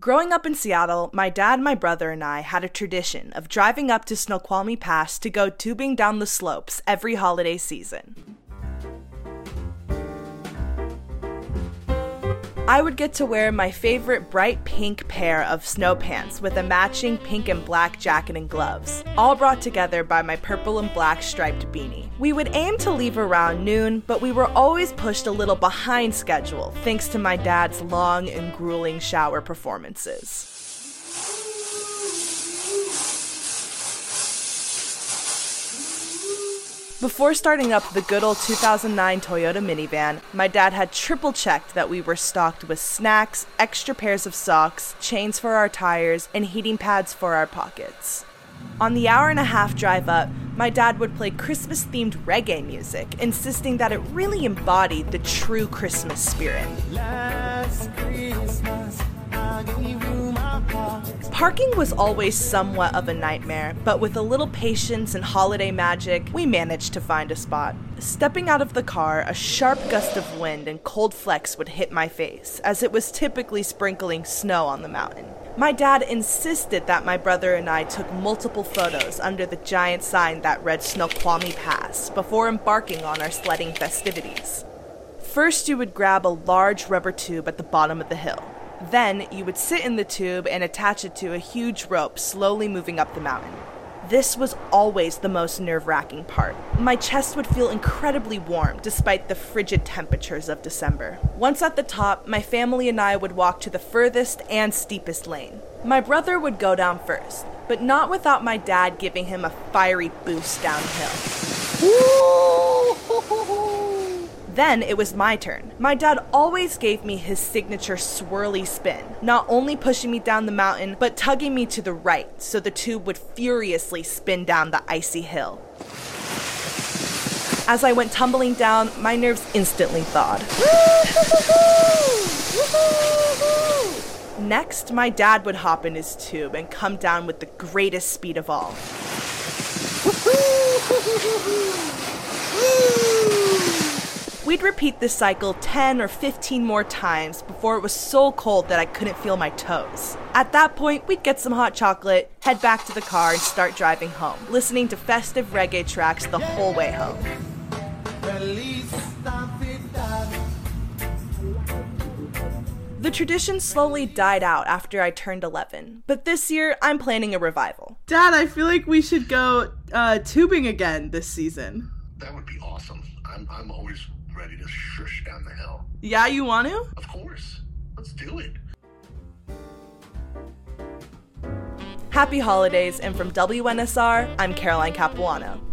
Growing up in Seattle, my dad, my brother, and I had a tradition of driving up to Snoqualmie Pass to go tubing down the slopes every holiday season. I would get to wear my favorite bright pink pair of snow pants with a matching pink and black jacket and gloves, all brought together by my purple and black striped beanie. We would aim to leave around noon, but we were always pushed a little behind schedule thanks to my dad's long and grueling shower performances. Before starting up the good old 2009 Toyota minivan, my dad had triple-checked that we were stocked with snacks, extra pairs of socks, chains for our tires, and heating pads for our pockets. On the hour-and-a-half drive up, my dad would play Christmas-themed reggae music, insisting that it really embodied the true Christmas spirit. Last Christmas, I gave you my heart. Parking was always somewhat of a nightmare, but with a little patience and holiday magic, we managed to find a spot. Stepping out of the car, a sharp gust of wind and cold flecks would hit my face, as it was typically sprinkling snow on the mountain. My dad insisted that my brother and I took multiple photos under the giant sign that read Snoqualmie Pass before embarking on our sledding festivities. First, you would grab a large rubber tube at the bottom of the hill. Then, you would sit in the tube and attach it to a huge rope slowly moving up the mountain. This was always the most nerve-wracking part. My chest would feel incredibly warm despite the frigid temperatures of December. Once at the top, my family and I would walk to the furthest and steepest lane. My brother would go down first, but not without my dad giving him a fiery boost downhill. Ooh! Then it was my turn. My dad always gave me his signature swirly spin, not only pushing me down the mountain, but tugging me to the right so the tube would furiously spin down the icy hill. As I went tumbling down, my nerves instantly thawed. Next, my dad would hop in his tube and come down with the greatest speed of all. We'd repeat this cycle 10 or 15 more times before it was so cold that I couldn't feel my toes. At that point, we'd get some hot chocolate, head back to the car, and start driving home, listening to festive reggae tracks the whole way home. The tradition slowly died out after I turned 11, but this year I'm planning a revival. Dad, I feel like we should go tubing again this season. That would be awesome. I'm always ready to shush down the hill. Yeah, you want to? Of course. Let's do it. Happy holidays, and from WNSR, I'm Caroline Capuano.